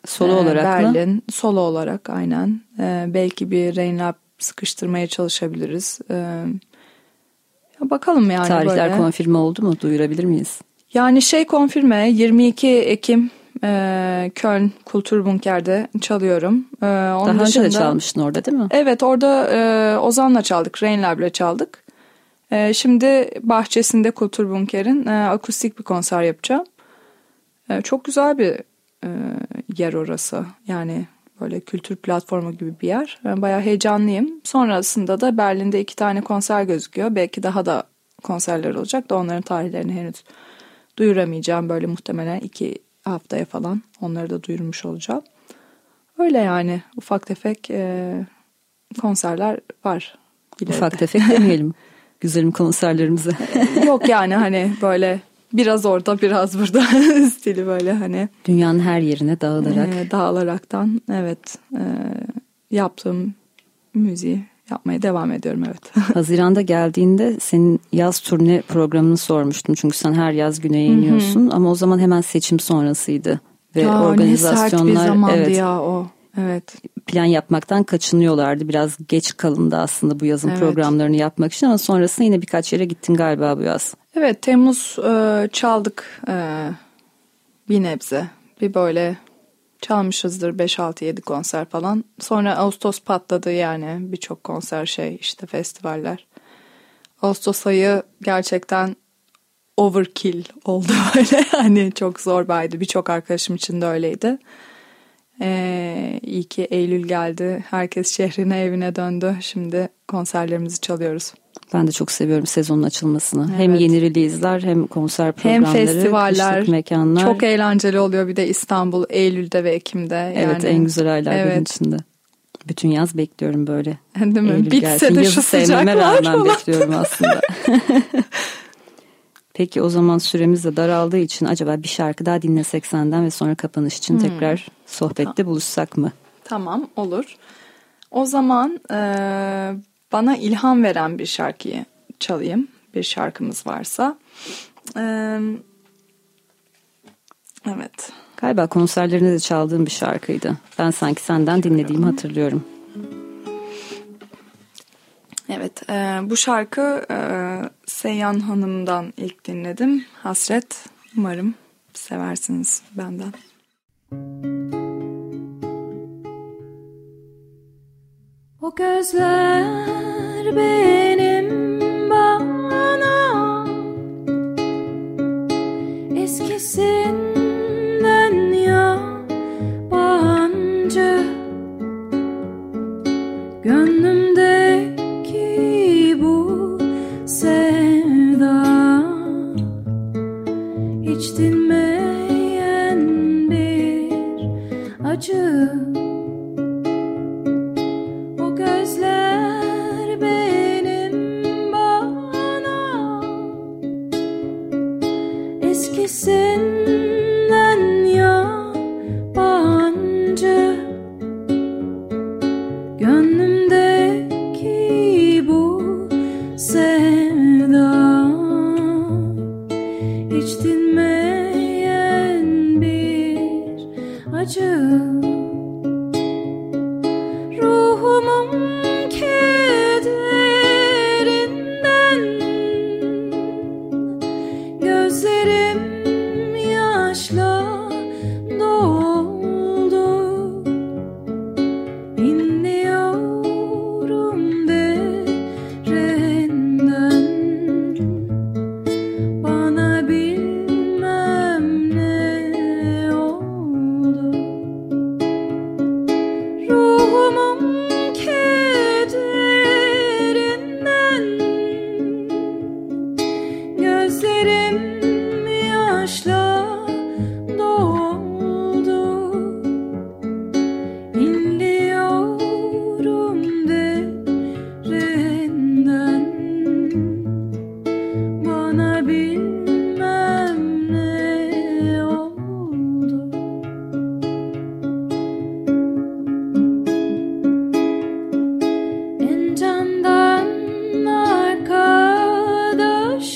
Solo olarak Berlin, mı? Solo olarak aynen. Belki bir Rain Lab sıkıştırmaya çalışabiliriz. Bakalım yani. Tarihler böyle konfirme oldu mu? Duyurabilir miyiz? Yani konfirme, 22 Ekim Köln Kulturbunker'de çalıyorum. Onun daha dışında, önce de çalmıştın orada değil mi? Evet, orada Ozan'la çaldık, Rain Lab'la çaldık. Şimdi bahçesinde Kulturbunker'in akustik bir konser yapacağım. Çok güzel bir yer orası. Yani böyle kültür platformu gibi bir yer. Ben bayağı heyecanlıyım. Sonrasında da Berlin'de 2 konser gözüküyor. Belki daha da konserler olacak da onların tarihlerini henüz duyuramayacağım. Böyle muhtemelen 2 haftaya falan onları da duyurmuş olacağım. Öyle yani, ufak tefek konserler var. İleride. Ufak tefek demeyelim. Güzelim konserlerimize. Yok yani hani böyle biraz orada biraz burada stili böyle hani. Dünyanın her yerine dağılarak. Dağılaraktan evet, yaptığım müziği yapmaya devam ediyorum, evet. Haziran'da geldiğinde senin yaz turne programını sormuştum. Çünkü sen her yaz güneye iniyorsun. Ama o zaman hemen seçim sonrasıydı. Ve ya, organizasyonlar, ne sert bir zamandı evet, ya o. Evet. Plan yapmaktan kaçınıyorlardı. Biraz geç kalındı aslında bu yazın evet, programlarını yapmak için. Ama sonrasında yine birkaç yere gittin galiba bu yaz. Evet, Temmuz çaldık bir nebze. Bir böyle çalmışızdır 5-6-7 konser falan. Sonra Ağustos patladı yani, birçok konser işte festivaller. Ağustos ayı gerçekten overkill oldu böyle. Hani çok zorbaydı, birçok arkadaşım için de öyleydi. İyi ki Eylül geldi. Herkes şehrine evine döndü. Şimdi konserlerimizi çalıyoruz. Ben de çok seviyorum sezonun açılmasını. Evet. Hem yeni release'ler hem konser programları. Hem festivaller. Kışlık mekanlar. Çok eğlenceli oluyor bir de İstanbul Eylül'de ve Ekim'de. Yani, evet, en güzel aylar evet, benim içinde. Bütün yaz bekliyorum böyle. Değil mi? Eylül bitse gelsin de şu sıcaklar rağmen bekliyorum aslında. Peki o zaman süremiz de daraldığı için acaba bir şarkı daha dinlesek senden ve sonra kapanış için tekrar sohbette buluşsak mı? Tamam, olur. O zaman bana ilham veren bir şarkıyı çalayım. Bir şarkımız varsa. Evet. Galiba konserlerinde de çaldığım bir şarkıydı. Ben sanki senden dinlediğimi hatırlıyorum. Evet, bu şarkı Seyhan Hanım'dan ilk dinledim. Hasret, umarım seversiniz benden. O gözler benim bana eskisinden yabancı, gönlümdeki bu sevda hiç dinmeyen bir acı. Senden yabancı, gönlümdeki bu sevda hiç dinmeyen bir acı.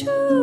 Sure.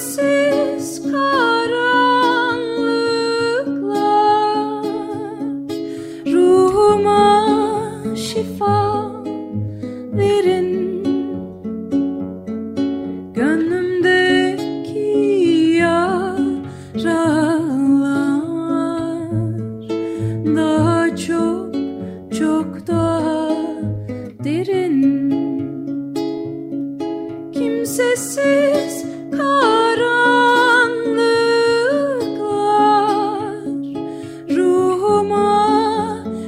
sessiz karanlıklar ruhuma şifa verin, gönlümdeki yaralar daha çok, çok daha derin. Kimsesiz karanlıklar ruhuma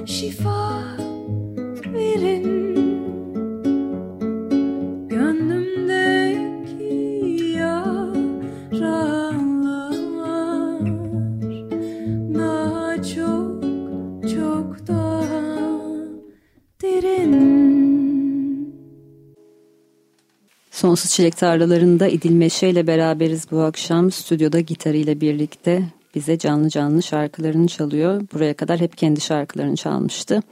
şifa verin, gönlümdeki yaralar daha çok, çok daha derin. Sonsuz Çilek Tarlaları'nda İdil Meşe ile beraberiz bu akşam. Stüdyoda gitarıyla birlikte bize canlı canlı şarkılarını çalıyor. Buraya kadar hep kendi şarkılarını çalmıştı.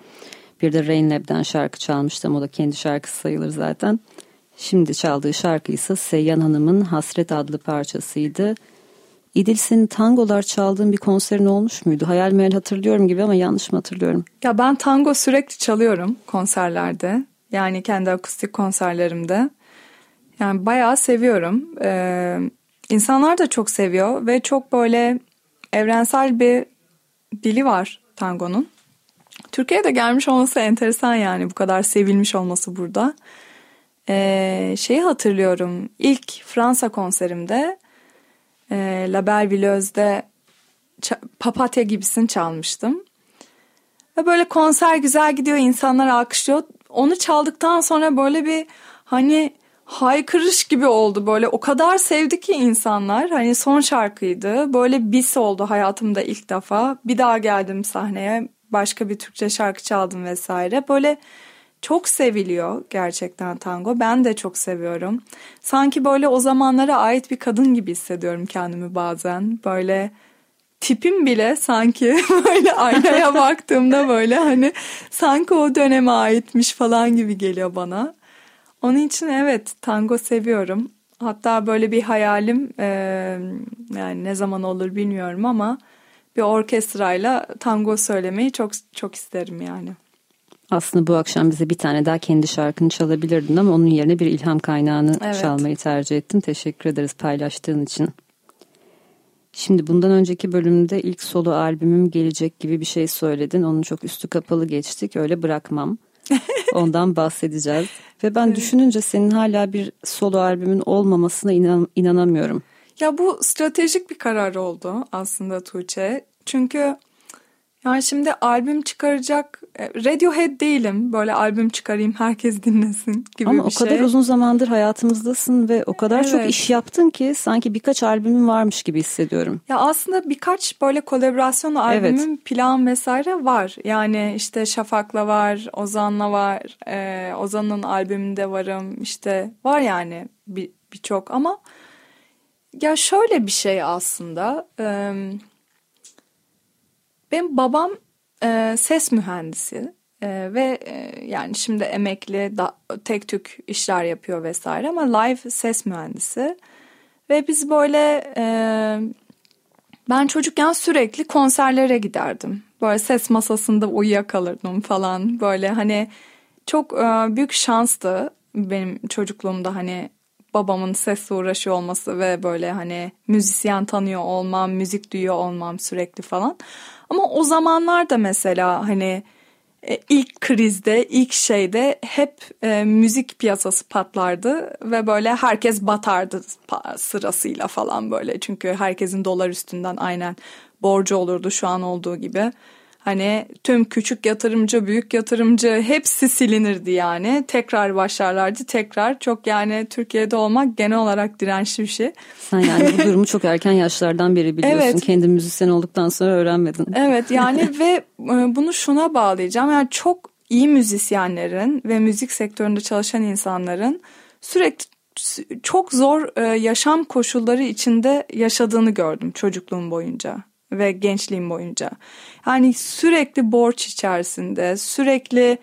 Bir de Rain Lab'den şarkı çalmıştı ama o da kendi şarkısı sayılır zaten. Şimdi çaldığı şarkı ise Seyyan Hanım'ın Hasret adlı parçasıydı. İdil, senin tangolar çaldığın bir konserin olmuş muydu? Hayal meyal hatırlıyorum gibi ama yanlış mı hatırlıyorum? Ya ben tango sürekli çalıyorum konserlerde. Yani kendi akustik konserlerimde. Yani bayağı seviyorum. İnsanlar da çok seviyor ve çok böyle evrensel bir dili var tangonun. Türkiye'de gelmiş olması enteresan, yani bu kadar sevilmiş olması burada. Şeyi hatırlıyorum. İlk Fransa konserimde La Belle Villeuse'de Papatya Gibisini çalmıştım. Ve böyle konser güzel gidiyor, insanlar alkışlıyor. Onu çaldıktan sonra böyle bir hani haykırış gibi oldu, böyle o kadar sevdi ki insanlar, hani son şarkıydı, böyle bis oldu hayatımda ilk defa. Bir daha geldim sahneye, başka bir Türkçe şarkı çaldım vesaire. Böyle çok seviliyor gerçekten tango, ben de çok seviyorum. Sanki böyle o zamanlara ait bir kadın gibi hissediyorum kendimi bazen, böyle tipim bile sanki böyle aynaya baktığımda böyle hani sanki o döneme aitmiş falan gibi geliyor bana. Onun için evet, tango seviyorum. Hatta böyle bir hayalim yani ne zaman olur bilmiyorum ama bir orkestrayla tango söylemeyi çok çok isterim yani. Aslında bu akşam bize bir tane daha kendi şarkını çalabilirdin ama onun yerine bir ilham kaynağını çalmayı tercih ettin. Teşekkür ederiz paylaştığın için. Şimdi bundan önceki bölümde ilk solo albümüm gelecek gibi bir şey söyledin. Onun çok üstü kapalı geçtik. Öyle bırakmam. Ondan bahsedeceğiz. Ve ben düşününce senin hala bir solo albümün olmamasına inanamıyorum. Ya bu stratejik bir karar oldu aslında Tuğçe. Çünkü yani şimdi albüm çıkaracak, Radiohead değilim. Böyle albüm çıkarayım herkes dinlesin gibi. Ama bir şey. Ama o kadar uzun zamandır hayatımızdasın ve o kadar çok iş yaptın ki sanki birkaç albümün varmış gibi hissediyorum. Ya aslında birkaç böyle kolaborasyon albümüm, plan vesaire var. Yani işte Şafak'la var, Ozan'la var, Ozan'ın albümünde varım. İşte var yani birçok ama ya şöyle bir şey aslında. Benim babam ses mühendisi ve yani şimdi emekli, tek tük işler yapıyor vesaire ama live ses mühendisi. Ve biz böyle ben çocukken sürekli konserlere giderdim. Böyle ses masasında uyuyakalırdım falan, böyle hani çok büyük şanstı benim çocukluğumda hani babamın sesle uğraşıyor olması ve böyle hani müzisyen tanıyor olmam, müzik duyuyor olmam sürekli falan. Ama o zamanlar da mesela hani ilk krizde, ilk şeyde hep müzik piyasası patlardı ve böyle herkes batardı sırasıyla falan böyle. Çünkü herkesin dolar üstünden aynen borcu olurdu şu an olduğu gibi. Hani tüm küçük yatırımcı, büyük yatırımcı hepsi silinirdi yani. Tekrar başlarlardı, tekrar. Çok yani Türkiye'de olmak genel olarak dirençli bir şey. Sen yani bu durumu çok erken yaşlardan beri biliyorsun. Evet. Kendi müzisyen olduktan sonra öğrenmedin. Evet yani ve bunu şuna bağlayacağım. Yani çok iyi müzisyenlerin ve müzik sektöründe çalışan insanların sürekli çok zor yaşam koşulları içinde yaşadığını gördüm çocukluğum boyunca ve gençliğim boyunca. Yani sürekli borç içerisinde, sürekli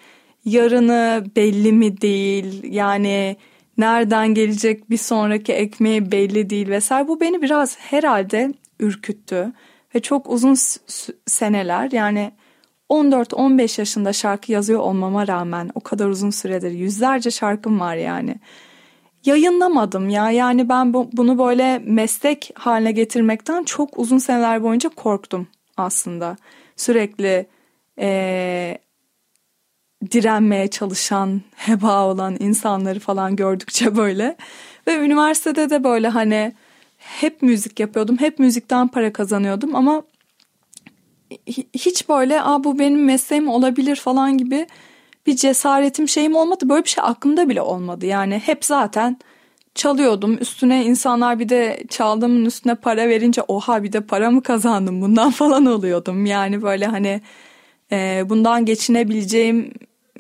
yarını belli mi değil, yani nereden gelecek bir sonraki ekmeği belli değil vesaire. Bu beni biraz herhalde ürküttü ve çok uzun seneler, yani 14-15 yaşında şarkı yazıyor olmama rağmen o kadar uzun süredir yüzlerce şarkım var yani. Yayınlamadım ya, yani ben bunu böyle meslek haline getirmekten çok uzun seneler boyunca korktum aslında. Sürekli direnmeye çalışan, heba olan insanları falan gördükçe böyle. Ve üniversitede de böyle hani hep müzik yapıyordum, hep müzikten para kazanıyordum ama hiç böyle bu benim mesleğim olabilir falan gibi bir cesaretim, şeyim olmadı. Böyle bir şey aklımda bile olmadı. Yani hep zaten çalıyordum. Üstüne insanlar bir de çaldığımın üstüne para verince oha bir de para mı kazandım bundan falan oluyordum. Yani böyle hani bundan geçinebileceğim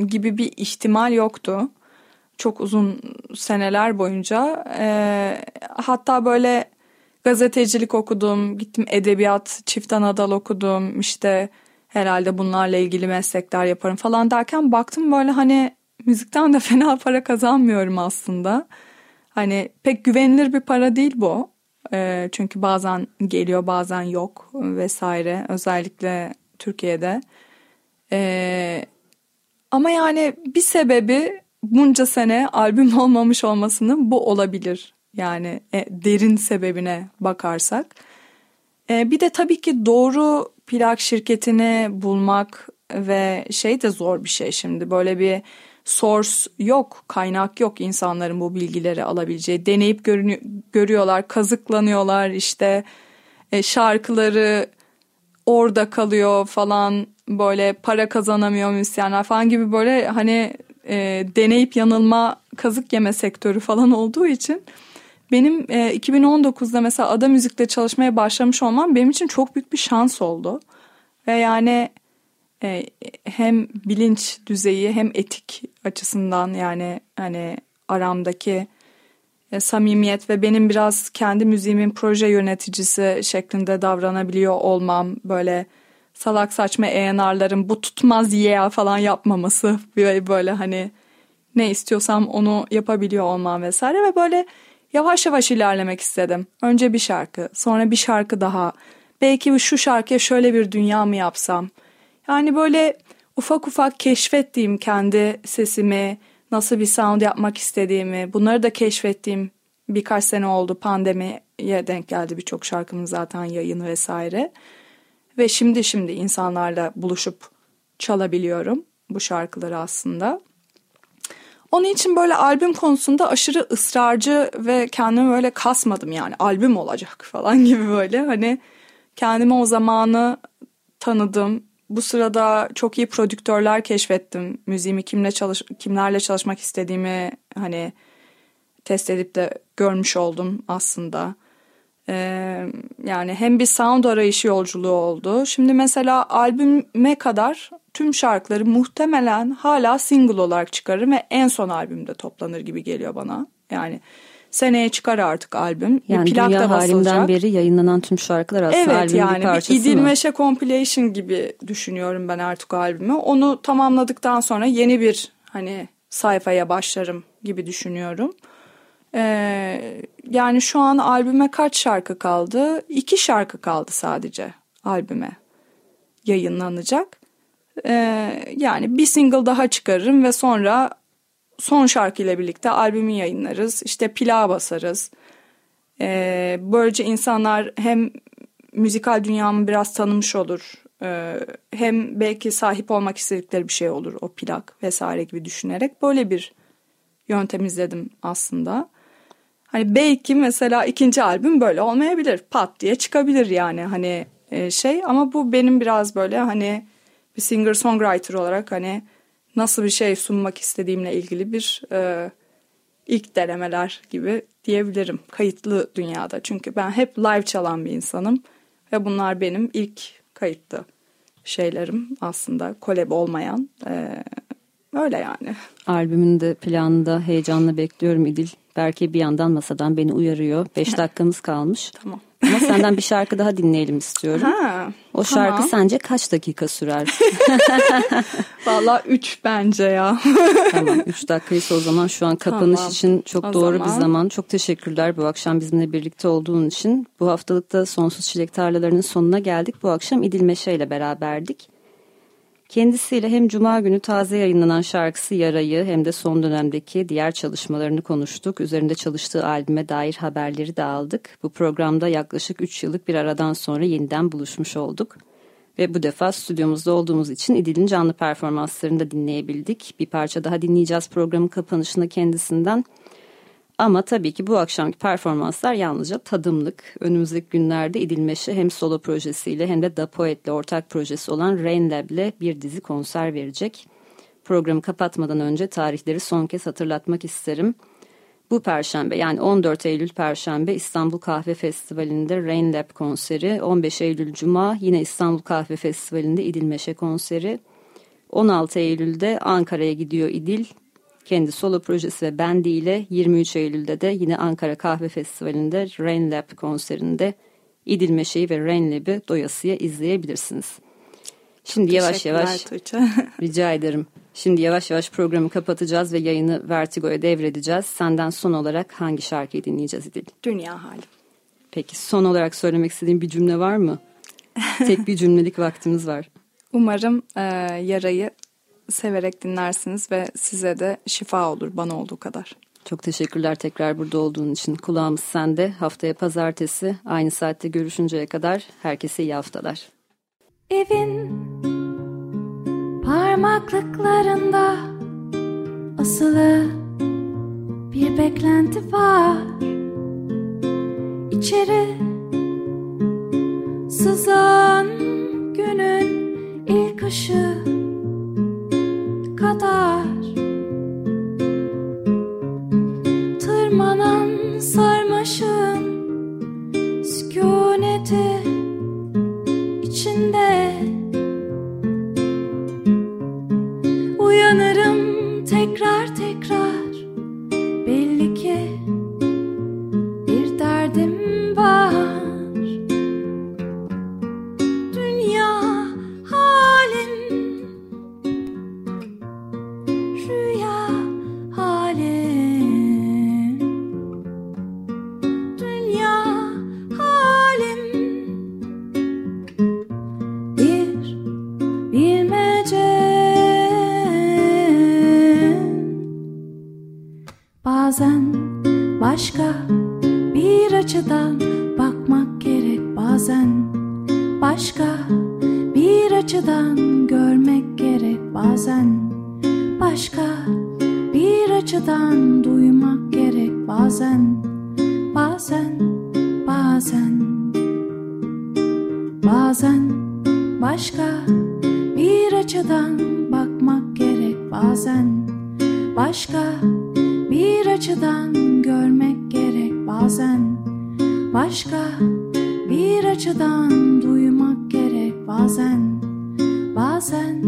gibi bir ihtimal yoktu. Çok uzun seneler boyunca. Hatta böyle gazetecilik okudum. Gittim edebiyat, çift anadal okudum. İşte herhalde bunlarla ilgili meslekler yaparım falan derken baktım böyle hani müzikten de fena para kazanmıyorum aslında. Hani pek güvenilir bir para değil bu. Çünkü bazen geliyor bazen yok vesaire. Özellikle Türkiye'de. Ama yani bir sebebi bunca sene albüm olmamış olmasının bu olabilir. Yani derin sebebine bakarsak. Bir de tabii ki doğru plak şirketini bulmak ve şey de zor bir şey şimdi. Böyle bir source yok, kaynak yok insanların bu bilgileri alabileceği. Deneyip görüyorlar, kazıklanıyorlar işte şarkıları orada kalıyor falan, böyle para kazanamıyor müzisyenler falan gibi böyle hani deneyip yanılma, kazık yeme sektörü falan olduğu için benim 2019'da mesela Ada Müzik'te çalışmaya başlamış olmam benim için çok büyük bir şans oldu. Ve yani hem bilinç düzeyi hem etik açısından, yani hani aramdaki samimiyet ve benim biraz kendi müziğimin proje yöneticisi şeklinde davranabiliyor olmam, böyle salak saçma A&R'ların bu tutmaz ya falan yapmaması, böyle hani ne istiyorsam onu yapabiliyor olmam vesaire ve böyle yavaş yavaş ilerlemek istedim. Önce bir şarkı, sonra bir şarkı daha. Belki şu şarkıya şöyle bir dünya mı yapsam? Yani böyle ufak ufak keşfettiğim kendi sesimi, nasıl bir sound yapmak istediğimi, bunları da keşfettiğim birkaç sene oldu. Pandemiye denk geldi birçok şarkımın zaten yayını vesaire. Ve şimdi insanlarla buluşup çalabiliyorum bu şarkıları aslında. Onun için böyle albüm konusunda aşırı ısrarcı ve kendimi böyle kasmadım yani albüm olacak falan gibi böyle. Hani kendime o zamanı tanıdım. Bu sırada çok iyi prodüktörler keşfettim. Müziğimi kimlerle çalışmak istediğimi hani test edip de görmüş oldum aslında. Yani hem bir sound arayışı yolculuğu oldu. Şimdi mesela albüme kadar tüm şarkıları muhtemelen hala single olarak çıkarırım ve en son albümde toplanır gibi geliyor bana. Yani seneye çıkar artık albüm. Yani plak da basılacak. Dünya halinden beri yayınlanan tüm şarkılar aslında evet, albümün yani bir parçası mı? Evet, yani İdil Meşe compilation gibi düşünüyorum ben artık albümü. Onu tamamladıktan sonra yeni bir hani sayfaya başlarım gibi düşünüyorum. Yani şu an albüme kaç şarkı kaldı? 2 şarkı kaldı sadece albüme yayınlanacak. Yani bir single daha çıkarırım ve sonra son şarkıyla birlikte albümü yayınlarız. İşte plağa basarız. Böylece insanlar hem müzikal dünyamı biraz tanımış olur. Hem belki sahip olmak istedikleri bir şey olur o plak vesaire gibi düşünerek böyle bir yöntem izledim aslında. Hani belki mesela 2. albüm böyle olmayabilir. Pat diye çıkabilir yani hani şey, ama bu benim biraz böyle hani bir singer-songwriter olarak hani nasıl bir şey sunmak istediğimle ilgili bir ilk denemeler gibi diyebilirim kayıtlı dünyada. Çünkü ben hep live çalan bir insanım ve bunlar benim ilk kayıtlı şeylerim aslında, kolab olmayan. Öyle yani. Albümün de planında heyecanla bekliyorum İdil. Belki bir yandan masadan beni uyarıyor. 5 dakikamız kalmış. Tamam. Ama senden bir şarkı daha dinleyelim istiyorum. O şarkı sence kaç dakika sürer? Valla 3 bence ya. Tamam, 3 dakikaysa o zaman şu an kapanış için çok doğru bir zaman. Çok teşekkürler bu akşam bizimle birlikte olduğun için. Bu haftalıkta Sonsuz Çilek Tarlalarının sonuna geldik. Bu akşam İdil Meşe ile beraberdik. Kendisiyle hem Cuma günü taze yayınlanan şarkısı Yara'yı hem de son dönemdeki diğer çalışmalarını konuştuk. Üzerinde çalıştığı albüme dair haberleri de aldık. Bu programda yaklaşık 3 yıllık bir aradan sonra yeniden buluşmuş olduk. Ve bu defa stüdyomuzda olduğumuz için İdil'in canlı performanslarını da dinleyebildik. Bir parça daha dinleyeceğiz programın kapanışında kendisinden. Ama tabii ki bu akşamki performanslar yalnızca tadımlık. Önümüzdeki günlerde İdil Meşe hem solo projesiyle hem de Da Poet'le ortak projesi olan Rain Lab'le bir dizi konser verecek. Programı kapatmadan önce tarihleri son kez hatırlatmak isterim. Bu Perşembe, yani 14 Eylül Perşembe İstanbul Kahve Festivali'nde Rain Lab konseri, 15 Eylül Cuma yine İstanbul Kahve Festivali'nde İdil Meşe konseri, 16 Eylül'de Ankara'ya gidiyor İdil. Kendi solo projesi ve bendiyle 23 Eylül'de de yine Ankara Kahve Festivali'nde Rain Lab konserinde İdil Meşe'yi ve Rain Lab'i doyasıya izleyebilirsiniz. Şimdi yavaş yavaş rica ederim. Şimdi yavaş yavaş programı kapatacağız ve yayını Vertigo'ya devredeceğiz. Senden son olarak hangi şarkıyı dinleyeceğiz İdil? Dünya Hali. Peki son olarak söylemek istediğin bir cümle var mı? Tek bir cümlelik vaktimiz var. Umarım Yara'yı severek dinlersiniz ve size de şifa olur bana olduğu kadar. Çok teşekkürler tekrar burada olduğun için. Kulağımız sende. Haftaya pazartesi aynı saatte görüşünceye kadar herkese iyi haftalar. Evin parmaklıklarında asılı bir beklenti var. İçeri sızan günün ilk ışığı kadar tırmanan sarmaşığın sükuneti içinde uyanırım tekrar tekrar, belli ki bir derdim var. Bazen başka bir açıdan bakmak gerek, bazen başka bir açıdan görmek gerek, bazen başka bir açıdan duymak gerek, bazen bazen bazen bazen başka bir açıdan bakmak gerek, bazen başka bir açıdan görmek gerek, bazen başka bir açıdan duymak gerek, bazen bazen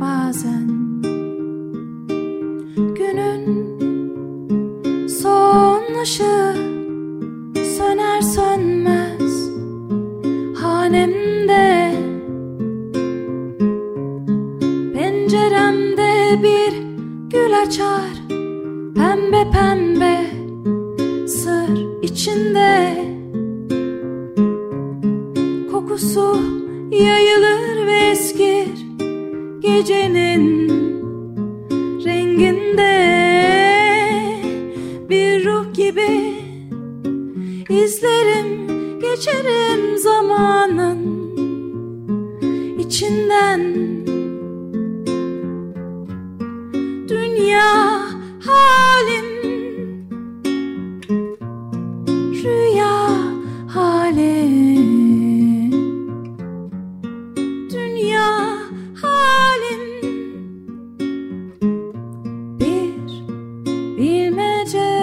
bazen günün son ışığı söner sönmez hanemde, penceremde bir gül açar. Pembe pembe sır içinde kokusu yayılır ve eskir gecenin renginde, bir ruh gibi izlerim geçerim zamanın içinden. Dünya halim, rüya halim, dünya halim, bir bilmece.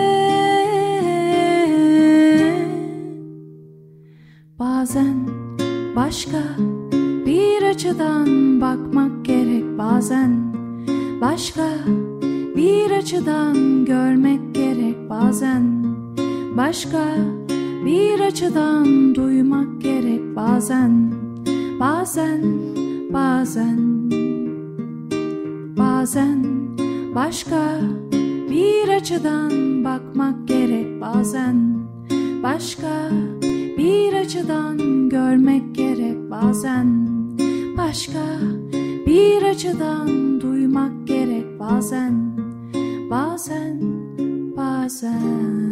Bazen başka bir açıdan bakmak gerek, bazen başka bir açıdan görmek gerek, bazen başka bir açıdan duymak gerek, bazen Bazen başka bir açıdan bakmak gerek, bazen başka bir açıdan görmek gerek, bazen başka bir açıdan duymak gerek, bazen.